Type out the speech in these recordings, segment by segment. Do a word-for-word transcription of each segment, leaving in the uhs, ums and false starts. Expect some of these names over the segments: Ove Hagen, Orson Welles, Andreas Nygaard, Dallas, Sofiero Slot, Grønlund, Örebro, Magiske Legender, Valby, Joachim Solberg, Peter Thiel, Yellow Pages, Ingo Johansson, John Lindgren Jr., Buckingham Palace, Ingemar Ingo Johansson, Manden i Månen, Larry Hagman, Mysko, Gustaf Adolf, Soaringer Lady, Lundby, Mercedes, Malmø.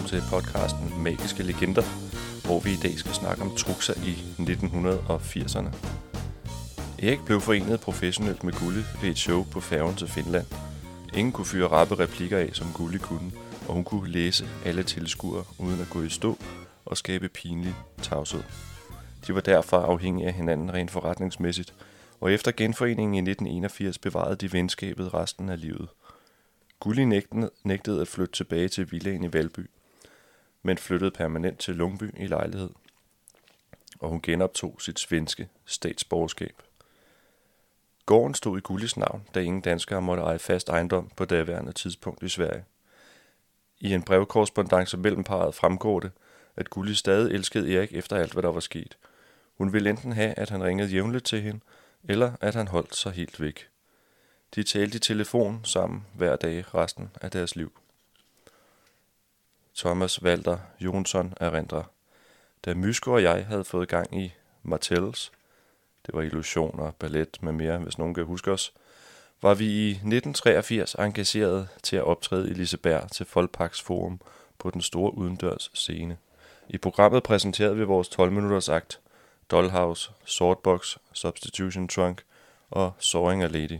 velkommen til podcasten Magiske Legender, hvor vi i dag skal snakke om trukser i nitten firserne. Erik blev forenet professionelt med Gulli ved et show på færgen til Finland. Ingen kunne fyre rappe replikker af, som Gulli kunne, og hun kunne læse alle tilskuere uden at gå i stå og skabe pinlig tavshed. De var derfor afhængige af hinanden rent forretningsmæssigt, og efter genforeningen i nitten enogfirs bevarede de venskabet resten af livet. Gulli nægtede at flytte tilbage til villaen i Valby, men flyttede permanent til Lundby i lejlighed, og hun genoptog sit svenske statsborgerskab. Gården stod i Gullis navn, da ingen danskere måtte eje fast ejendom på daværende tidspunkt i Sverige. I en brevkorrespondance mellem parret fremgår det, at Gulli stadig elskede Erik efter alt, hvad der var sket. Hun ville enten have, at han ringede jævnligt til hende, eller at han holdt sig helt væk. De talte i telefon sammen hver dag resten af deres liv. Thomas Valder Jonsson erindrer: da Mysko og jeg havde fået gang i Martells, det var illusioner, ballet med mere, hvis nogen kan huske os, var vi i nitten treogfirs engageret til at optræde i Liseberg til Folkeparks Forum på den store udendørs scene. I programmet præsenterede vi vores tolv-minutters akt, Dollhouse, Swordbox, Substitution Trunk og Soaringer Lady.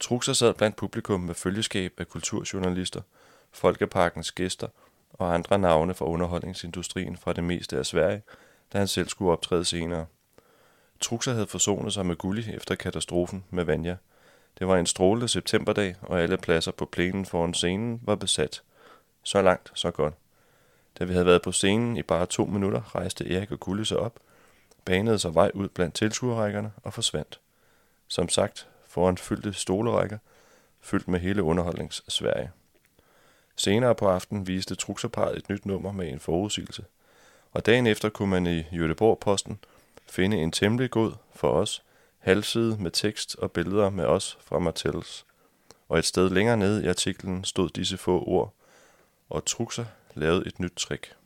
TRUXA sad blandt publikum med følgeskab af kulturjournalister, Folkeparkens gæster og andre navne fra underholdningsindustrien fra det meste af Sverige, da han selv skulle optræde senere. TRUXA havde forsonet sig med Gulli efter katastrofen med Vanja. Det var en strålende septemberdag, og alle pladser på plænen foran scenen var besat. Så langt, så godt. Da vi havde været på scenen i bare to minutter, rejste Erik og Gulli sig op, banede sig vej ud blandt tilskuerrækkerne og forsvandt. Som sagt, foran fyldte stolerækker, fyldt med hele underholdnings-Sverige. Senere på aftenen viste trukserparet et nyt nummer med en forudsigelse, og dagen efter kunne man i Jødeborg-posten finde en temmelig god, for os, halvside med tekst og billeder med os fra Martells. Og et sted længere nede i artiklen stod disse få ord, og trukser lavede et nyt trick.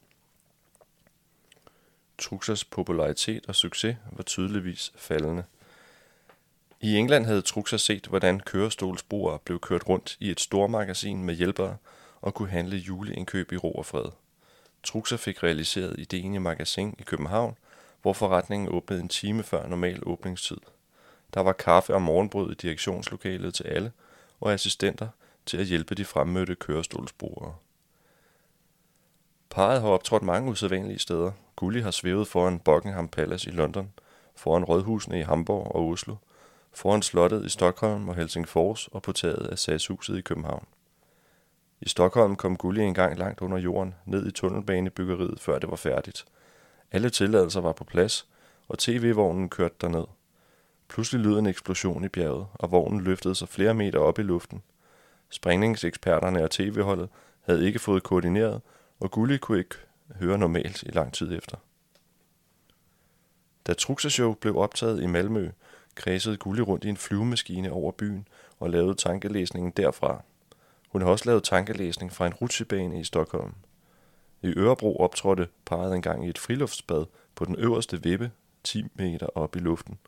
Truksers popularitet og succes var tydeligvis faldende. I England havde Truxa set, hvordan kørestolsbrugere blev kørt rundt i et stormagasin med hjælpere og kunne handle juleindkøb i ro og fred. Truxa fik realiseret ideen i magasin i København, hvor forretningen åbnede en time før normal åbningstid. Der var kaffe og morgenbrød i direktionslokalet til alle og assistenter til at hjælpe de fremmødte kørestolsbrugere. Parret har optrådt mange usædvanlige steder. Gulli har svævet foran Buckingham Palace i London, foran rådhusene i Hamburg og Oslo, foran slottet i Stockholm og Helsingfors og på taget af S A S-huset i København. I Stockholm kom Gulli engang langt under jorden, ned i tunnelbanebyggeriet, før det var færdigt. Alle tilladelser var på plads, og tv-vognen kørte derned. Pludselig lød en eksplosion i bjerget, og vognen løftede sig flere meter op i luften. Sprængningseksperterne og tv-holdet havde ikke fået koordineret, og Gulli kunne ikke høre normalt i lang tid efter. Da Truxa-show blev optaget i Malmø, kredsede Gulli rundt i en flyvemaskine over byen og lavede tankelæsningen derfra. Hun har også lavet tankelæsning fra en rutsjebane i Stockholm. I Örebro optrådte parret engang i et friluftsbad på den øverste vippe, ti meter op i luften.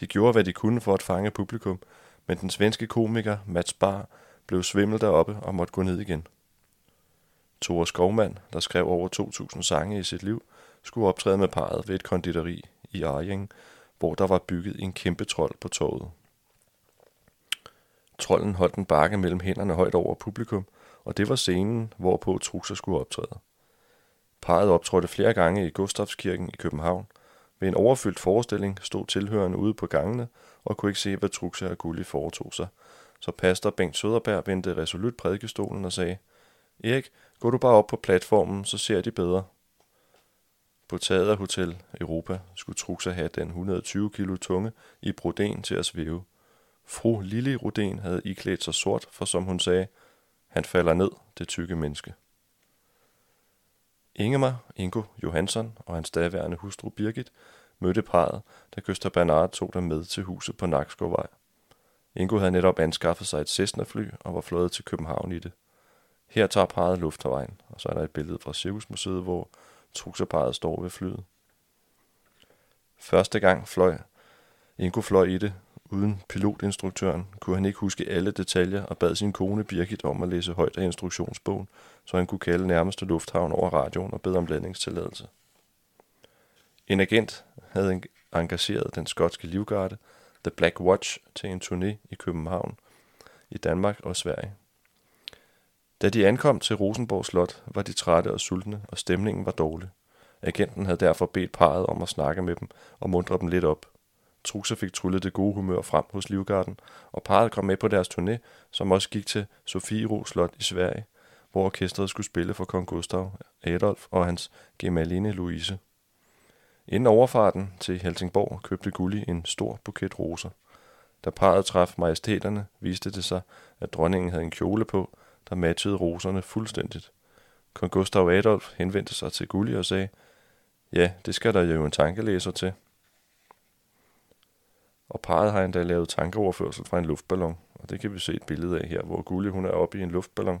De gjorde, hvad de kunne for at fange publikum, men den svenske komiker Mats Bar blev svimmel deroppe og måtte gå ned igen. Tore Skovmann, der skrev over to tusind sange i sit liv, skulle optræde med parret ved et konditori i Årjäng, hvor der var bygget en kæmpe trold på torvet. Trolden holdt en bakke mellem hænderne højt over publikum, og det var scenen, hvorpå Truxa skulle optræde. Parret optrådte flere gange i Gustafskirken i København. Ved en overfyldt forestilling stod tilhørerne ude på gangene og kunne ikke se, hvad Truxa og Gulli foretog sig. Så pastor Bengt Søderberg vendte resolut prædikestolen og sagde: "Erik, gå du bare op på platformen, så ser de bedre." På taget af Hotel Europa skulle Truxa have den hundrede og tyve kilo tunge i brodén til at svæve. Fru Lille Rodén havde iklædt sig sort, for som hun sagde, han falder ned, det tykke menneske. Ingemar Ingo Johansson og hans daværende hustru Birgit mødte parret, da Gustaf Bernard tog dem med til huset på Nakskovvej. Ingo havde netop anskaffet sig et Cessna-fly og var fløjet til København i det. Her tager parret luftvejen, og så er der et billede fra Circusmuseet, hvor Truxa-parret står ved flyet. Første gang fløj Ingo fløj i det, Uden pilotinstruktøren kunne han ikke huske alle detaljer og bad sin kone Birgit om at læse højt af instruktionsbogen, så han kunne kalde nærmeste lufthavn over radioen og bede om landingstilladelse. En agent havde engageret den skotske livgarde, The Black Watch, til en turné i København, i Danmark og Sverige. Da de ankom til Rosenborg Slot, var de trætte og sultne, og stemningen var dårlig. Agenten havde derfor bedt parret om at snakke med dem og muntre dem lidt op. Truxa fik tryllet det gode humør frem hos livgarden, og parret kom med på deres turné, som også gik til Sofiero Slot i Sverige, hvor orkestret skulle spille for kong Gustaf Adolf og hans gemaline Louise. Inden overfarten til Helsingborg købte Gulli en stor buket roser. Da parret traf majestæterne, viste det sig, at dronningen havde en kjole på, der matchede roserne fuldstændigt. Kong Gustaf Adolf henvendte sig til Gulli og sagde, ja, det skal der jo en tankelæser til. Og parret har endda lavet tankeoverførsel fra en luftballon, og det kan vi se et billede af her, hvor Gulli hun er oppe i en luftballon,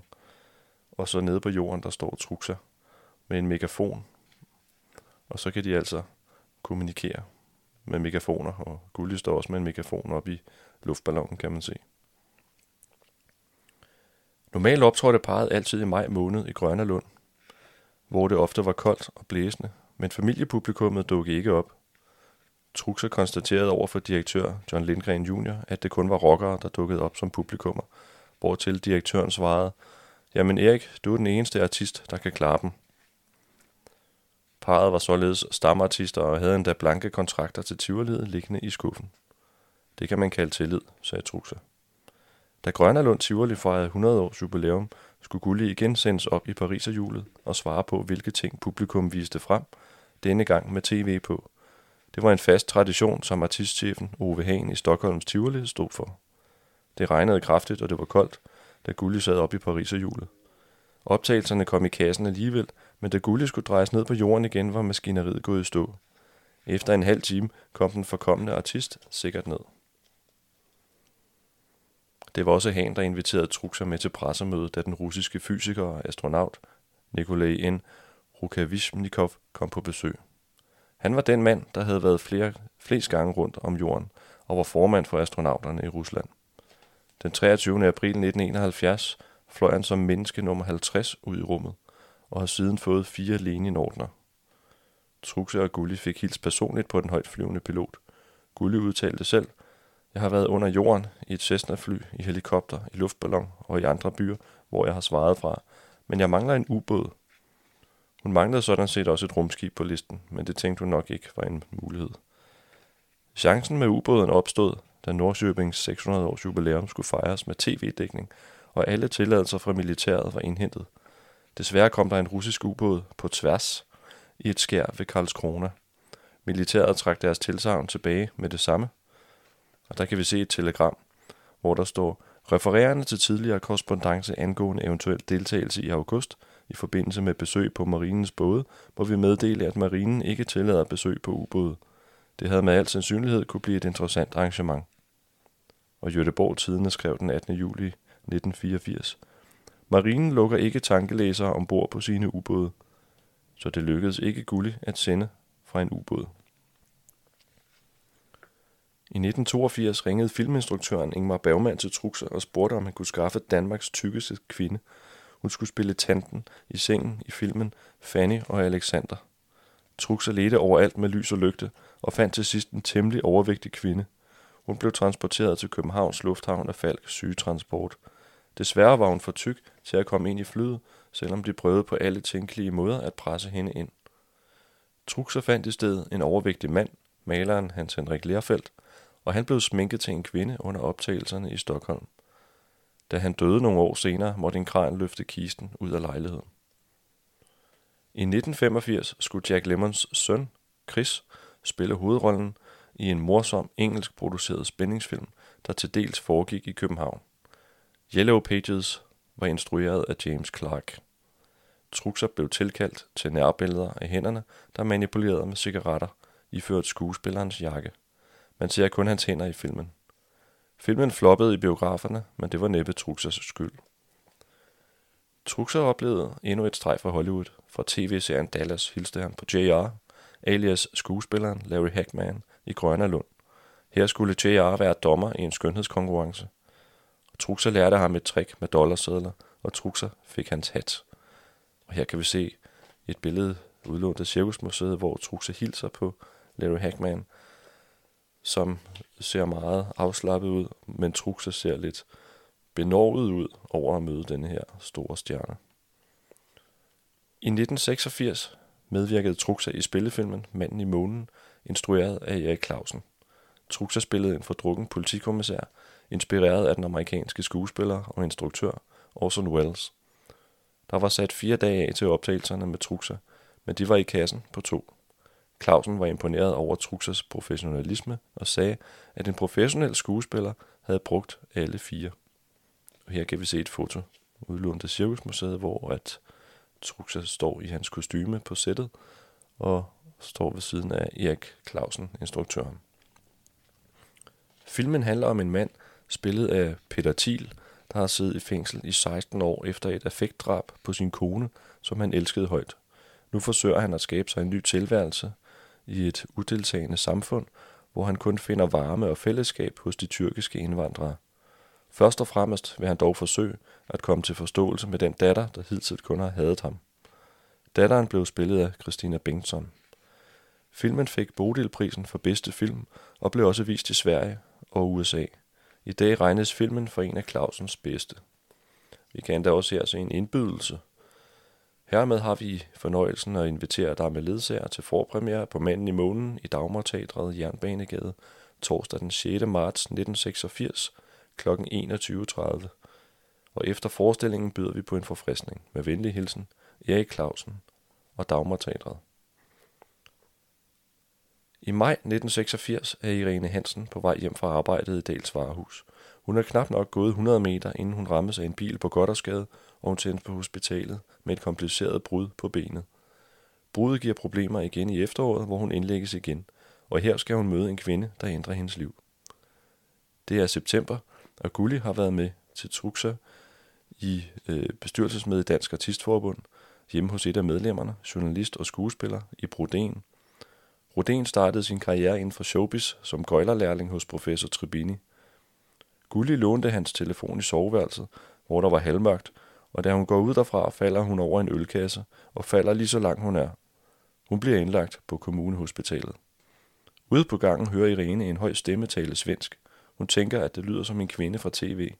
og så nede på jorden der står Truxa med en megafon, og så kan de altså kommunikere med megafoner, og Gulli står også med en megafon oppe i luftballonen, kan man se. Normalt optrådte parret altid i maj måned i Grønlund, hvor det ofte var koldt og blæsende, men familiepublikummet dukkede ikke op. Truxa konstaterede over for direktør John Lindgren junior, at det kun var rockere, der dukkede op som publikummer, hvortil direktøren svarede, jamen Erik, du er den eneste artist, der kan klare dem. Parret var således stamartister og havde endda blanke kontrakter til tiverlivet liggende i skuffen. Det kan man kalde tillid, sagde Truxa. Da Grønlund Tivoli fejrede hundrede års jubilæum, skulle Gulli igen sendes op i Pariserhjulet og svare på, hvilke ting publikum viste frem, denne gang med tv på. Det var en fast tradition, som artistchefen Ove Hagen i Stockholms Tivoli stod for. Det regnede kraftigt, og det var koldt, da Gulli sad op i Pariserhjulet. Optagelserne kom i kassen alligevel, men da Gulli skulle drejes ned på jorden igen, var maskineriet gået i stå. Efter en halv time kom den forkommende artist sikkert ned. Det var også Hagen, der inviterede Truxa med til pressemødet, da den russiske fysiker og astronaut Nikolaj N. Rukavishnikov kom på besøg. Han var den mand, der havde været flere, flest gange rundt om jorden og var formand for astronauterne i Rusland. Den treogtyvende april nitten enoghalvfjerds fløj han som menneske nummer halvtreds ud i rummet og har siden fået fire Lenin-ordner. Truxa og Gulli fik hils personligt på den højtflyvende pilot. Gulli udtalte selv, jeg har været under jorden i et Cessna-fly, i helikopter, i luftballon og i andre byer, hvor jeg har svaret fra, men jeg mangler en ubåd. Hun manglede sådan set også et rumskib på listen, men det tænkte hun nok ikke var en mulighed. Chancen med ubåden opstod, da Nordsjøbings seks hundrede års jubilæum skulle fejres med tv-dækning, og alle tilladelser fra militæret var indhentet. Desværre kom der en russisk ubåd på tværs i et skær ved Karlskrona. Militæret trak deres tilsagn tilbage med det samme, og der kan vi se et telegram, hvor der står refererende til tidligere korrespondance angående eventuel deltagelse i august i forbindelse med besøg på marinens både, hvor vi meddele, at marinen ikke tillader besøg på ubåde. Det havde med al sandsynlighed kunne blive et interessant arrangement. Og Jødeborg-tidene skrev den attende juli nitten fireogfirs. Marinen lukker ikke tankelæsere ombord på sine ubåde, så det lykkedes ikke Gulli at sende fra en ubåd. I nitten toogfirs ringede filminstruktøren Ingmar Bergman til Truxa og spurgte, om han kunne skaffe Danmarks tykkeste kvinde. Hun skulle spille tanten i sengen i filmen Fanny og Alexander. Truxa ledte overalt med lys og lygte og fandt til sidst en temmelig overvægtig kvinde. Hun blev transporteret til Københavns Lufthavn af Falck sygetransport. Desværre var hun for tyk til at komme ind i flyet, selvom de prøvede på alle tænkelige måder at presse hende ind. Truxa fandt i stedet en overvægtig mand, maleren Hans Henrik Lerfeldt, og han blev sminket til en kvinde under optagelserne i Stockholm. Da han døde nogle år senere, måtte en kran løfte kisten ud af lejligheden. I nitten femogfirs skulle Jack Lemmons søn, Chris, spille hovedrollen i en morsom engelskproduceret spændingsfilm, der til dels foregik i København. Yellow Pages var instrueret af James Clark. Truxa blev tilkaldt til nærbilleder af hænderne, der manipulerede med cigaretter, iført skuespillerens jakke. Man ser kun hans hænder i filmen. Filmen floppede i biograferne, men det var næppe Truxas skyld. Truxa oplevede endnu et strejf fra Hollywood. Fra tv-serien Dallas hilste han på J R, alias skuespilleren Larry Hagman i Grønlund. Her skulle T R være dommer i en skønhedskonkurrence. Truxer lærte ham et trick med dollarsedler, og Truxer fik hans hat. Og her kan vi se et billede udlånt af Circusmuseet, hvor Truxer hilser på Larry Hagman, som ser meget afslappet ud, men Truxer ser lidt benovet ud over at møde denne her store stjerne. I nitten seksogfirs medvirkede Truxer i spillefilmen Manden i Månen, instrueret af Erik Clausen. Truxer spillede en fordrukken politikommissær, inspireret af den amerikanske skuespiller og instruktør Orson Welles. Der var sat fire dage af til optagelserne med Truxer, men de var i kassen på to. Clausen var imponeret over Truxers professionalisme og sagde, at en professionel skuespiller havde brugt alle fire. Og her kan vi se et foto udlånt af Cirkusmuseet, hvor at Truxer står i hans kostyme på sættet og står ved siden af Erik Clausen, instruktøren. Filmen handler om en mand, spillet af Peter Thiel, der har siddet i fængsel i seksten år efter et affektdrab på sin kone, som han elskede højt. Nu forsøger han at skabe sig en ny tilværelse i et udeltagende samfund, hvor han kun finder varme og fællesskab hos de tyrkiske indvandrere. Først og fremmest vil han dog forsøge at komme til forståelse med den datter, der hidtil kun har hadet ham. Datteren blev spillet af Christina Bengtsson. Filmen fik Bodilprisen for bedste film og blev også vist i Sverige og U S A. I dag regnes filmen for en af Clausens bedste. Vi kan endda også her se en indbydelse. Hermed har vi fornøjelsen at invitere dig med ledsager til forpremiere på Manden i Månen i Dagmarteatret Jernbanegade torsdag den sjette marts nitten seksogfirs kl. enogtyve tredive. Og efter forestillingen byder vi på en forfriskning med venlig hilsen Erik Clausen og Dagmarteatret. I maj nitten seksogfirs er Irene Hansen på vej hjem fra arbejdet i Dahls Varehus. Hun er knap nok gået hundrede meter, inden hun rammes af en bil på Gothersgade, og hun sendes på hospitalet med et kompliceret brud på benet. Brudet giver problemer igen i efteråret, hvor hun indlægges igen, og her skal hun møde en kvinde, der ændrer hendes liv. Det er september, og Gulli har været med til Truxa i øh, bestyrelsesmøde i Dansk Artistforbund, hjemme hos et af medlemmerne, journalist og skuespiller i Brodén. Rodén startede sin karriere inden for showbiz som gøjlerlærling hos professor Tribini. Gulli lånte hans telefon i soveværelset, hvor der var halvmørkt, og da hun går ud derfra, falder hun over en ølkasse og falder lige så langt hun er. Hun bliver indlagt på kommunehospitalet. Ude på gangen hører Irene en høj stemme tale svensk. Hun tænker, at det lyder som en kvinde fra tv.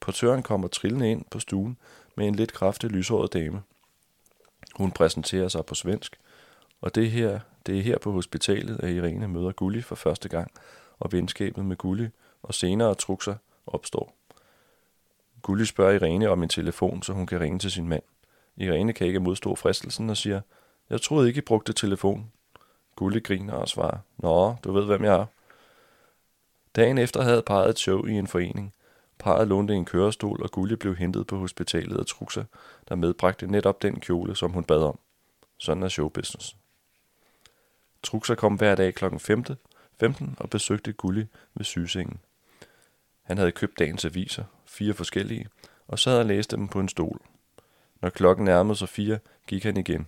Portøren kommer trillende ind på stuen med en lidt kraftig lyshåret dame. Hun præsenterer sig på svensk, og det her... Det er her på hospitalet, at Irene møder Gulli for første gang, og venskabet med Gulli og senere Truxer opstår. Gulli spørger Irene om en telefon, så hun kan ringe til sin mand. Irene kan ikke modstå fristelsen og siger, jeg troede ikke, I brugte telefon. Gulli griner og svarer, nå, du ved, hvem jeg er. Dagen efter havde parret et show i en forening. Parret lånte en kørestol, og Gulli blev hentet på hospitalet af Truxer, der medbragte netop den kjole, som hun bad om. Sådan er showbusiness. Truxer kom hver dag kl. femten og besøgte Gulli ved sygesengen. Han havde købt dagens aviser, fire forskellige, og sad og læste dem på en stol. Når klokken nærmede sig fire, gik han igen.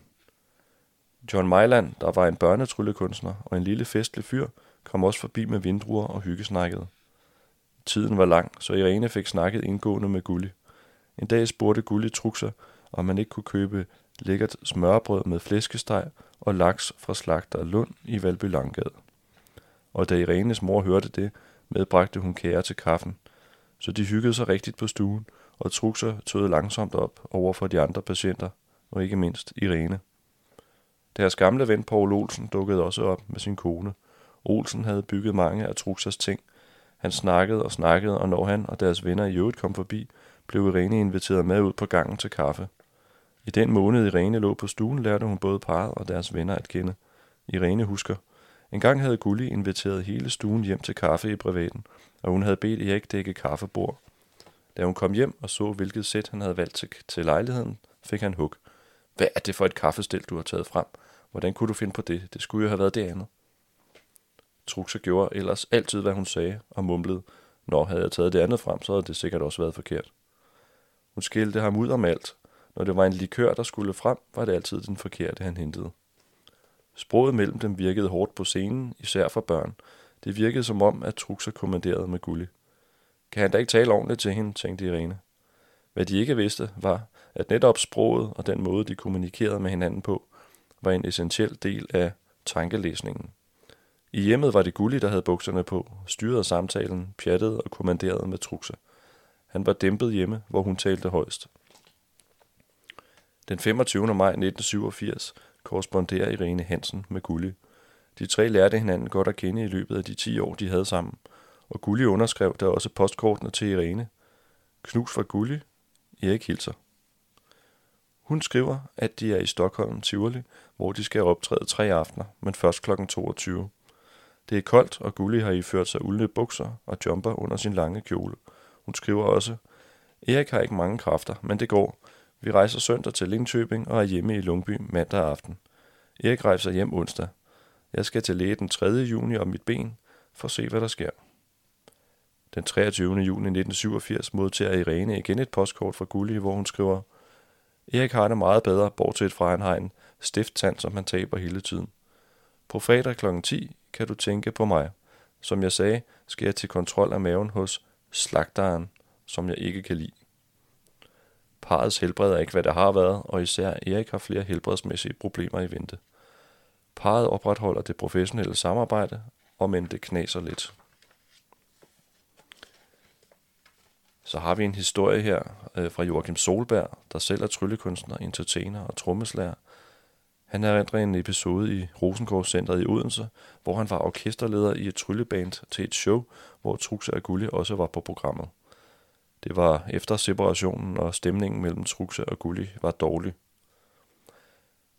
John Mejland, der var en børnetryllekunstner og en lille festlig fyr, kom også forbi med vindruer og hyggesnakkede. Tiden var lang, så Irene fik snakket indgående med Gulli. En dag spurgte Gulli Truxer, om man ikke kunne købe lækkert smørbrød med flæskesteg og laks fra slagter Lund i Valby Langgade. Og da Irenes mor hørte det, medbragte hun kager til kaffen, så de hyggede sig rigtigt på stuen, og Truxer tøede langsomt op over for de andre patienter, og ikke mindst Irene. Deres gamle ven Poul Olsen dukkede også op med sin kone. Olsen havde bygget mange af Truxers ting. Han snakkede og snakkede, og når han og deres venner i øvrigt kom forbi, blev Irene inviteret med ud på gangen til kaffe. I den måned Irene lå på stuen, lærte hun både parret og deres venner at kende. Irene husker. En gang havde Gulli inviteret hele stuen hjem til kaffe i privaten, og hun havde bedt Erik dække kaffebord. Da hun kom hjem og så, hvilket sæt han havde valgt til, til lejligheden, fik han hug. Hvad er det for et kaffestel, du har taget frem? Hvordan kunne du finde på det? Det skulle jo have været det andet. Truxer gjorde ellers altid, hvad hun sagde, og mumlede. Nå, havde jeg taget det andet frem, så havde det sikkert også været forkert. Hun skældte ham ud om alt. Når det var en likør, der skulle frem, var det altid den forkerte, han hentede. Sproget mellem dem virkede hårdt på scenen, især for børn. Det virkede som om, at Truxer kommanderede med Gulli. Kan han da ikke tale ordentligt til hende, tænkte Irene. Hvad de ikke vidste, var, at netop sproget og den måde, de kommunikerede med hinanden på, var en essentiel del af tankelæsningen. I hjemmet var det Gulli, der havde bukserne på, styrede samtalen, pjattede og kommanderede med Truxer. Han var dæmpet hjemme, hvor hun talte højst. Den femogtyvende maj nitten syvogfirs korresponderer Irene Hansen med Gulli. De tre lærte hinanden godt at kende i løbet af de ti år, de havde sammen, og Gulli underskrev der også postkortene til Irene. Knus fra Gulli, Erik hilser. Hun skriver, at de er i Stockholm, Tivoli, hvor de skal optræde tre aftener, men først klokken toogtyve. Det er koldt, og Gulli har iført sig uldne bukser og jumper under sin lange kjole. Hun skriver også, Erik har ikke mange kræfter, men det går. Vi rejser søndag til Linköping og er hjemme i Lundby mandag aften. Erik rejser hjem onsdag. Jeg skal til læge den tredje juni om mit ben, for at se, hvad der sker. Den treogtyvende juni nitten syvogfirs modtager Irene igen et postkort fra Gulli, hvor hun skriver, Erik har det meget bedre, bortset fra han har en stifttand, som han taber hele tiden. På fredag klokken ti kan du tænke på mig. Som jeg sagde, skal jeg til kontrol af maven hos slagteren, som jeg ikke kan lide. Parrets helbred er ikke, hvad der har været, og især Erik har flere helbredsmæssige problemer i vente. Parret opretholder det professionelle samarbejde, og men det knaser lidt. Så har vi en historie her øh, fra Joachim Solberg, der selv er tryllekunstner, entertainer og trommeslager. Han erindrer en episode i Rosengårdscentret i Odense, hvor han var orkesterleder i et trylleband til et show, hvor Truxa og Gulli også var på programmet. Det var efter separationen, og stemningen mellem Truxa og Gulli var dårlig.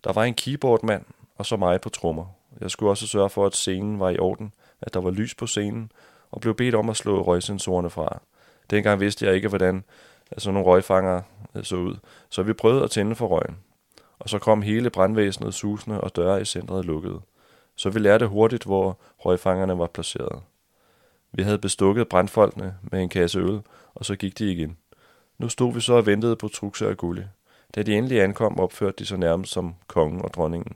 Der var en keyboardmand, og så mig på trommer. Jeg skulle også sørge for, at scenen var i orden, at der var lys på scenen, og blev bedt om at slå røgsensorerne fra. Dengang vidste jeg ikke, hvordan altså nogle røgfangere så ud, så vi prøvede at tænde for røgen. Og så kom hele brandvæsenet susende, og døre i centret lukkede. Så vi lærte hurtigt, hvor røgfangerne var placeret. Vi havde bestukket brandfolkene med en kasse øl, og så gik de igen. Nu stod vi så og ventede på Truxa og Gulli. Da de endelig ankom, opførte de sig nærmest som kongen og dronningen.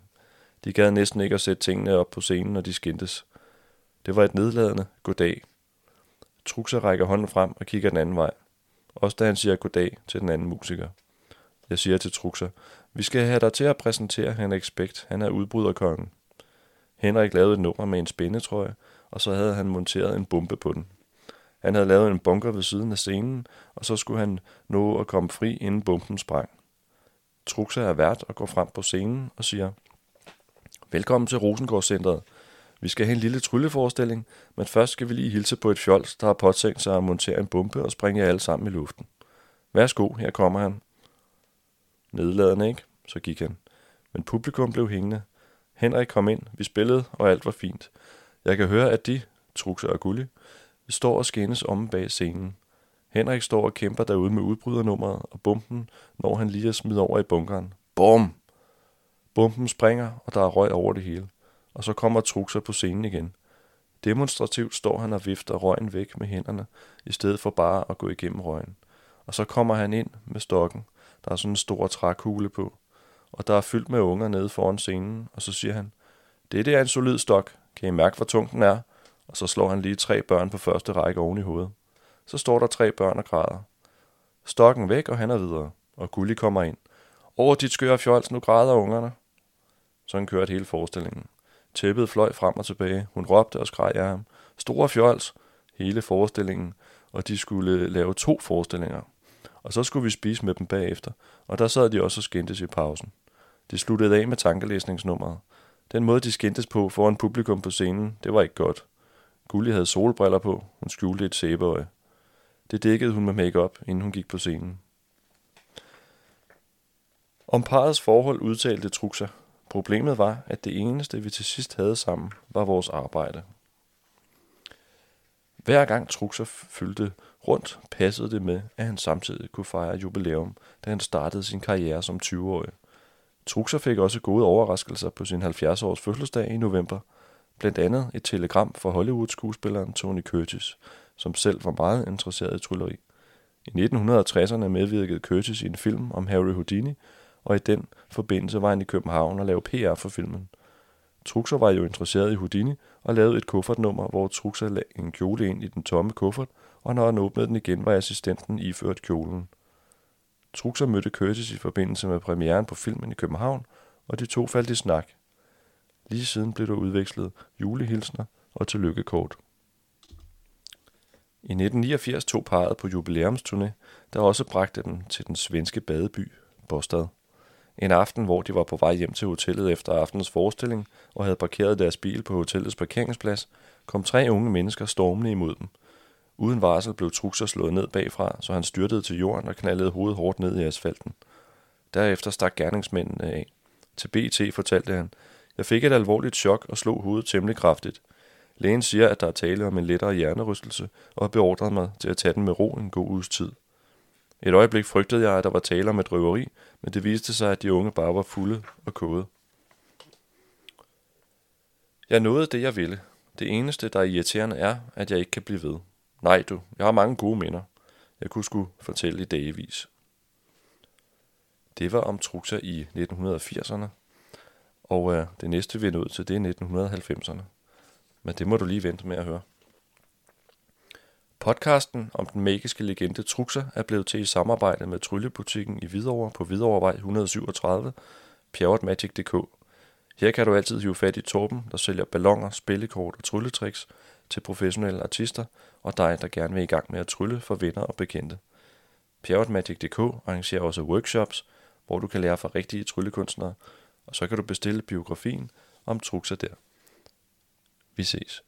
De gad næsten ikke at sætte tingene op på scenen, når de skændtes. Det var et nedladende goddag. Truxa rækker hånden frem og kigger den anden vej. Også da han siger goddag til den anden musiker. Jeg siger til Truxa, vi skal have dig til at præsentere Henrik Spekt. Han er udbryderkongen. Henrik lavede et nummer med en spændetrøje, og så havde han monteret en bombe på den. Han havde lavet en bunker ved siden af scenen, og så skulle han nå at komme fri, inden bomben sprang. Truxa er vært og går frem på scenen og siger, velkommen til Rosengårdscentret. Vi skal have en lille trylleforestilling, men først skal vi lige hilse på et fjols, der har påtænkt sig at montere en bombe og springe alle sammen i luften. Værsgo, her kommer han. Nedladende, ikke? Så gik han. Men publikum blev hængende. Henrik kom ind, vi spillede, og alt var fint. Jeg kan høre, at de, Truxa og Gulli, står og skændes om bag scenen. Henrik står og kæmper derude med udbrydernummeret og bomben, når han lige er smidt over i bunkeren. Bum! Bomben springer, og der er røg over det hele. Og så kommer Truxa på scenen igen. Demonstrativt står han og vifter røgen væk med hænderne, i stedet for bare at gå igennem røgen. Og så kommer han ind med stokken. Der er sådan en stor trækugle på. Og der er fyldt med unger nede foran scenen, og så siger han, det der er en solid stok. Kan I mærke, hvor tung den er? Og så slår han lige tre børn på første række oven i hovedet. Så står der tre børn og græder. Stokken væk, og han er videre. Og Gulli kommer ind. Over dit skøre fjols, nu græder ungerne. Sådan kørte hele forestillingen. Tæppet fløj frem og tilbage. Hun råbte og skreg af ham. Store fjols. Hele forestillingen. Og de skulle lave to forestillinger. Og så skulle vi spise med dem bagefter. Og der sad de også og skændtes i pausen. De sluttede af med tankelæsningsnummeret. Den måde, de skændtes på foran publikum på scenen, det var ikke godt. Gulli havde solbriller på. Hun skjulte et sæbeøje. Det dækkede hun med make-up, inden hun gik på scenen. Om parrets forhold udtalte Truxa. Problemet var, at det eneste, vi til sidst havde sammen, var vores arbejde. Hver gang Truxa fyldte rundt, passede det med, at han samtidig kunne fejre jubilæum, da han startede sin karriere som tyveårig. Truxa fik også gode overraskelser på sin halvfjerds-års fødselsdag i november. Blandt andet et telegram fra Hollywood-skuespilleren Tony Curtis, som selv var meget interesseret i trylleri. I nitten tresserne medvirkede Curtis i en film om Harry Houdini, og i den forbindelse var han i København og lavede P R for filmen. Truxer var jo interesseret i Houdini og lavede et kuffertnummer, hvor Truxer lagde en kjole ind i den tomme kuffert, og når han åbnede den igen, var assistenten iført kjolen. Truxer mødte Curtis i forbindelse med premieren på filmen i København, og de to faldt i snak. Lige siden blev der udvekslet julehilsner og tillykkekort. I nitten niogfirs tog parret på jubilæumsturné, der også bragte dem til den svenske badeby, Båstad. En aften, hvor de var på vej hjem til hotellet efter aftenens forestilling og havde parkeret deres bil på hotellets parkeringsplads, kom tre unge mennesker stormende imod dem. Uden varsel blev Truxer slået ned bagfra, så han styrtede til jorden og knaldede hovedet hårdt ned i asfalten. Derefter stak gerningsmændene af. Til B T fortalte han, jeg fik et alvorligt chok og slog hovedet temmelig kraftigt. Lægen siger, at der er tale om en lettere hjernerystelse og har beordret mig til at tage den med ro en god uges tid. Et øjeblik frygtede jeg, at der var tale om et røveri, men det viste sig, at de unge bare var fulde og kåde. Jeg nåede det, jeg ville. Det eneste, der er irriterende, er, at jeg ikke kan blive ved. Nej du, jeg har mange gode minder. Jeg kunne sgu fortælle i dagevis. Det var om Truxer i nitten firserne, og øh, det næste vi er nået til, det er nitten halvfemserne. Men det må du lige vente med at høre. Podcasten om den magiske legende Truxer er blevet til i samarbejde med Tryllebutikken i Hvidovre på Hvidovrevej et hundrede syvogtredive, pjerretmagic punktum d k. Her kan du altid hive fat i Torben, der sælger balloner, spillekort og trylletricks til professionelle artister og dig, der gerne vil i gang med at trylle for venner og bekendte. pjerretmagic punktum d k arrangerer også workshops, hvor du kan lære fra rigtige tryllekunstnere, og så kan du bestille biografien om Truxer der. Vi ses.